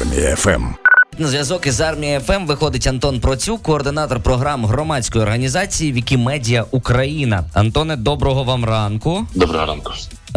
Армія ФМ. На зв'язок із Армією ФМ виходить Антон Процюк, координатор програм громадської організації «Вікімедіа Україна». Антоне, доброго вам ранку. Доброго ранку.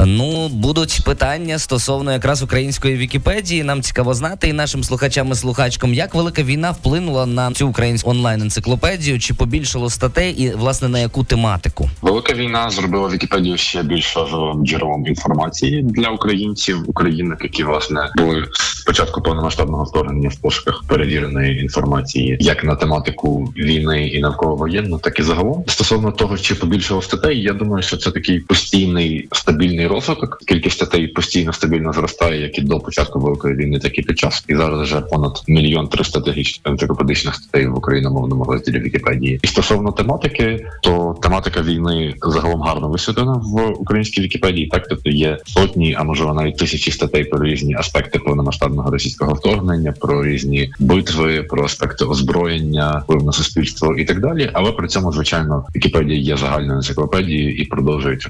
Ну, будуть питання стосовно якраз української Вікіпедії. Нам цікаво знати і нашим слухачам і слухачкам, як велика війна вплинула на цю українську онлайн-енциклопедію, чи побільшало статей і, власне, на яку тематику? Велика війна зробила Вікіпедію ще більш важливим джерелом інформації для українців, українок, які, власне, були спочатку повномасштабного вторгнення в пошуках перевіреної інформації як на тематику війни і навколо воєнну, так і загалом. Стосовно того, чи побільшало статей, я думаю, що це такий постійний, стабільний розвиток. Кількість статей постійно, стабільно зростає, як і до початку Великої війни, так і під час. І зараз вже понад 1 300 енциклопедичних статей в україномовному розділі Вікіпедії. І стосовно тематики, то тематика війни загалом гарно висвітлена в українській Вікіпедії. Так, тобто є сотні, а може навіть тисячі статей про різні аспекти повномасштабного російського вторгнення, про різні битви, про аспекти озброєння, вплив на суспільство і так далі. Але при цьому, звичайно, Вікіпедія є загальною енциклопедією і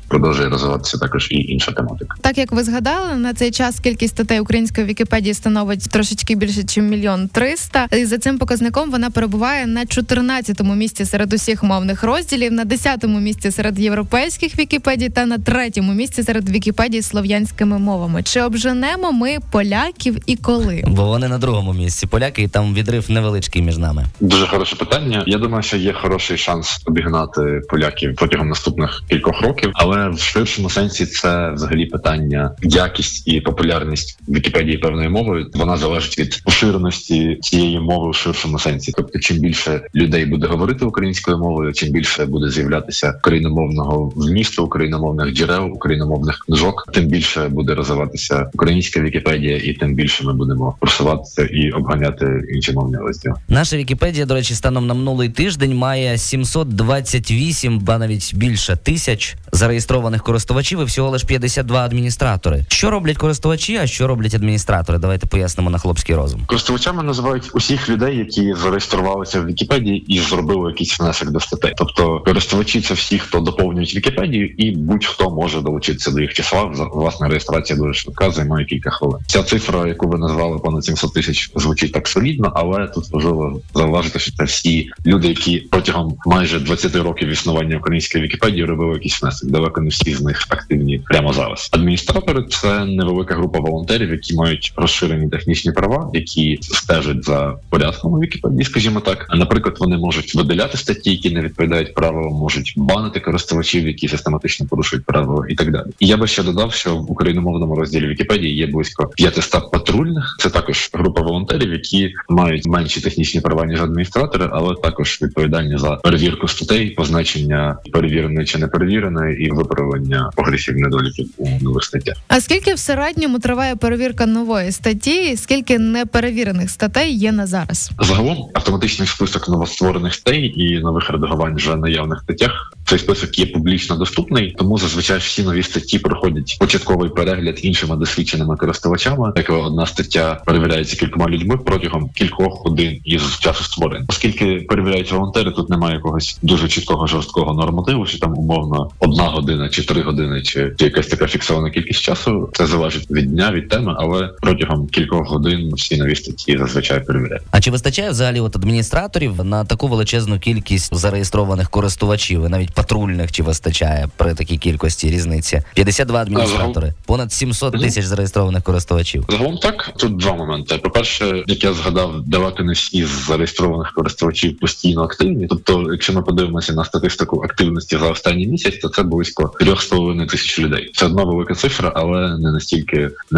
продовжує розвиватися також і інша тематика. Так, як ви згадали, на цей час кількість статей української Вікіпедії становить трошечки більше, ніж 1 300 000. І за цим показником вона перебуває на 14-му місці серед усіх мовних розділів, на 10-му місці серед європейських Вікіпедій та на 3-му місці серед Вікіпедій слов'янськими мовами. Чи обженемо ми поляків і коли? Бо вони на 2-му місці, поляки, і там відрив невеличкий між нами. Дуже хороше питання. Я думаю, що є хороший шанс обігнати поляків протягом наступних кількох років, але в ширшому сенсі це взагалі питання якість і популярність Вікіпедії певної мови. Вона залежить від поширеності цієї мови в ширшому сенсі. Тобто, чим більше людей буде говорити українською мовою, чим більше буде з'являтися україномовного вмісту, україномовних джерел, україномовних книжок, тим більше буде розвиватися українська Вікіпедія, і тим більше ми будемо просуватися і обганяти інші мовні розділи. Наша Вікіпедія, до речі, станом на минулий тиждень має 728, ба навіть більше тисяч зареєстрованих користувачів і всього лише 52 адміністратори. Що роблять користувачі, а що роблять адміністратори? Давайте пояснимо на хлопський розум. Користувачами називають усіх людей, які зареєструвалися в Вікіпедії і зробили якийсь внесок до статей. Тобто користувачі – це всі, хто доповнюють Вікіпедію, і будь-хто може долучитися до їх числа. Власне, реєстрація дуже швидка, займає кілька хвилин. Ця цифра, яку ви назвали понад 700 000, звучить так солідно, але тут важливо зауважити, що це всі люди, які протягом майже 20 років існування української Вікіпедії робили якийсь внесок. Далеко не всі з них активні прямо зараз. Адміністратори – це невелика група волонтерів, які мають розширені технічні права, які стежать за порядком у Вікіпедії, скажімо так. Наприклад, вони можуть видаляти статті, які не відповідають правилам, можуть банити користувачів, які систематично порушують правила, і так далі. І я би ще додав, що в україномовному розділі Вікіпедії є близько 500 патрульних. Це також група волонтерів, які мають менші технічні права, ніж адміністратори, але також відповідальні за перевірку статей, позначення перевіреної чи неперевіреної і виправлення погрішів, недоліків у нових статтях. А скільки в середньому триває перевірка нової статті, скільки неперевірених статей є на зараз? Загалом автоматичний список новостворених статей і нових редагувань вже наявних статтях, цей список є публічно доступний, тому зазвичай всі нові статті проходять початковий перегляд іншими досвідченими користувачами. Як одна стаття перевіряється кількома людьми протягом кількох годин із часу створення. Оскільки перевіряють волонтери, тут немає якогось дуже чіткого жорсткого нормативу, що там умовно 1 година чи 3 години, чи якась така фіксована кількість часу. Це залежить від дня, від теми, але протягом кількох годин всі нові статті зазвичай перевіряють. А чи вистачає взагалі от адміністраторів на таку величезну кількість зареєстрованих користувачів, і навіть патрульних, чи вистачає при такій кількості різниці? 52 адміністратори, понад 700 000 зареєстрованих користувачів. Загалом так, тут два моменти. По-перше, як я згадав, далеко не всі з зареєстрованих користувачів постійно активні. Тобто, якщо ми подивимося на статистику активності за останній місяць, то це близько 3,5 тисяч людей. Це одна велика цифра, але не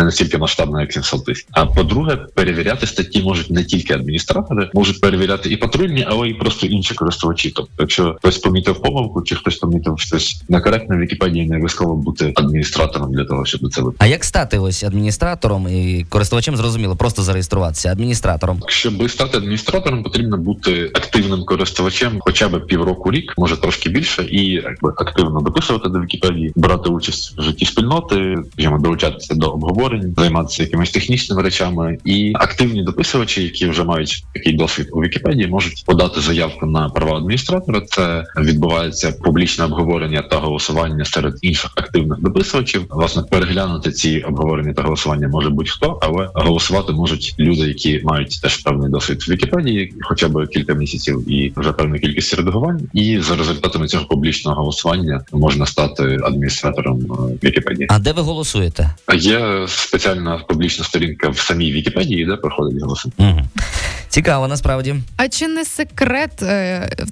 настільки масштабна, як 700 000. А по-друге, перевіряти статті можуть не тільки адміністратори, можуть перевіряти і патрульні, але і просто інші користувачі. Тобто, якщо хтось помітив помилку, чи хтось помітив щось некоректне в Вікіпедії, не обов'язково бути адміністратором для того, щоб це виправити. А як стати ось адміністратором і користувачем? Зрозуміло, просто зареєструватися адміністратором. Щоб стати адміністратором, потрібно бути активним користувачем хоча б півроку-рік, може трошки більше, і якби активно дописувати до Вікіпедії, брати участь в житті спільноти, долучатися до обговорень, займатися якимись технічними речами. І активні дописувачі, які вже мають такий досвід у Вікіпедії, можуть подати заявку на права адміністратора. Це відбувається публічне обговорення та голосування серед інших активних дописувачів. Власне, переглянути ці обговорення та голосування може будь-хто, але голосувати можуть люди, які мають теж певний досвід в Вікіпедії, хоча б кілька місяців і вже певну кількість редагувань. І за результатами цього публічного голосування можна стати адміністратором Вікіпедії. А де ви голосуєте? Є спеціальна публічна сторінка в самій Вікіпедії, де проходить голосування. Угу. Цікаво, насправді. А чи не секрет,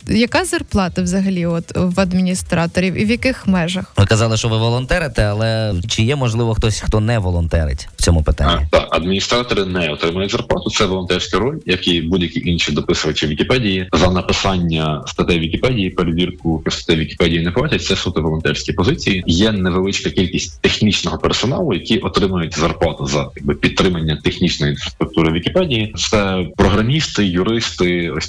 яка зарплата взагалі от в адміністраторів і в яких межах? Ви казали, що ви волонтерите, але чи є, можливо, хтось, хто не волонтерить в цьому питанні? Так, адміністратори не отримують зарплату. Це волонтерська роль, як і будь-які інші дописувачі Вікіпедії. За написання статей Вікіпедії, перевірку статей Вікіпедії не платять. Це суто волонтерські позиції. Є невеличка кількість технічного персоналу, які отримують зарплату за підтримання технічної інфраструктури Вікіпедії. Це програмісти, юристи, ось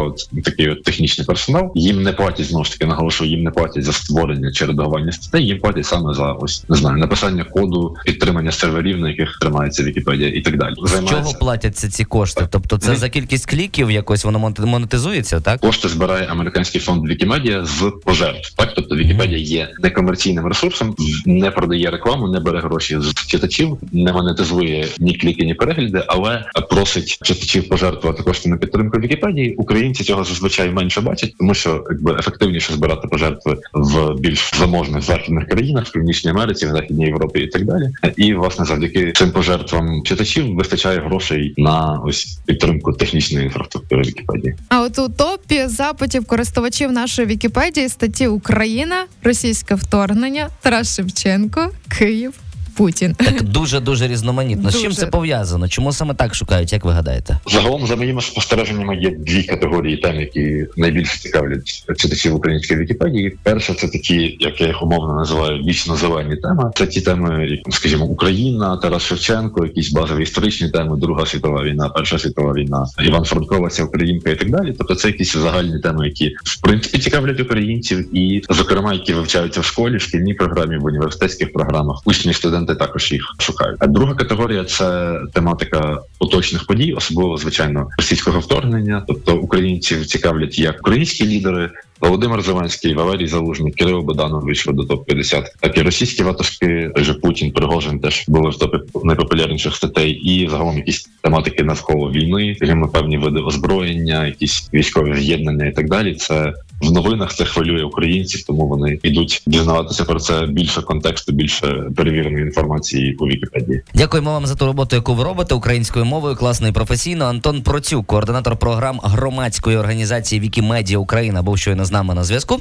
такий технічний персонал. Їм не платять, знову ж таки, наголошую, їм не платять за створення чи редагування статей, їм платять саме за написання коду, підтримання серверів, на яких тримається Вікіпедія і так далі. Чого платяться ці кошти? Так. Тобто це за кількість кліків якось воно монетизується, так? Кошти збирає американський фонд Вікімедіа з пожертв, так? Тобто Вікіпедія є некомерційним ресурсом, не продає рекламу, не бере гроші з читачів, не монетизує ні кліки, ні перегляди, але просить читачів пожертвувати кошти на підтримку Вікіпедії. Українці цього зазвичай менше бачать, тому що ефективніше збирати пожертви в більш заможних західних країнах, в Північній Америці, в Західній Європі і так далі. І, власне, завдяки цим пожертвам читачів вистачає грошей на підтримку технічної інфраструктури Вікіпедії. А от у топі запитів користувачів нашої Вікіпедії статті «Україна», «Російське вторгнення», «Тарас Шевченко», «Київ», Путін. Так дуже-дуже різноманітно. З чим це пов'язано? Чому саме так шукають, як ви гадаєте? Загалом, за моїми спостереженнями, є дві категорії тем, які найбільше цікавлять читачів української Вікіпедії. Перша – це такі, як я їх умовно називаю, вічно-зелені теми. Це ті теми, скажімо, Україна, Тарас Шевченко, якісь базові історичні теми, Друга світова війна, Перша світова війна, Іван Франко, ця українка і так далі. Тобто це якісь загальні теми, які, в принципі, цікавлять українців і, зокрема, які вивчаються в школі, в шкільній програмі, в університетських програмах. Учні, студенти також їх шукають. А друга категорія – це тематика поточних подій, особливо, звичайно, російського вторгнення. Тобто українців цікавлять як українські лідери – Володимир Зеленський, Валерій Залужний, Кирило Боданов вийшли до ТОП-50. Так і російські ватажки, той же Путін, Пригожин теж були в топі найпопулярніших статей. І загалом якісь тематики навколо війни, певні види озброєння, якісь військові з'єднання і так далі. Це в новинах, це хвилює українців, тому вони йдуть дізнаватися про це більше контексту, більше перевіреної інформації у Вікіпедії. Дякуємо вам за ту роботу, яку ви робите українською мовою, класно і професійно. Антон Процюк, координатор програм громадської організації Вікімедіа Україна, був щойно з нами на зв'язку.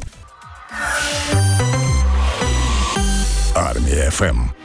Армія ФМ.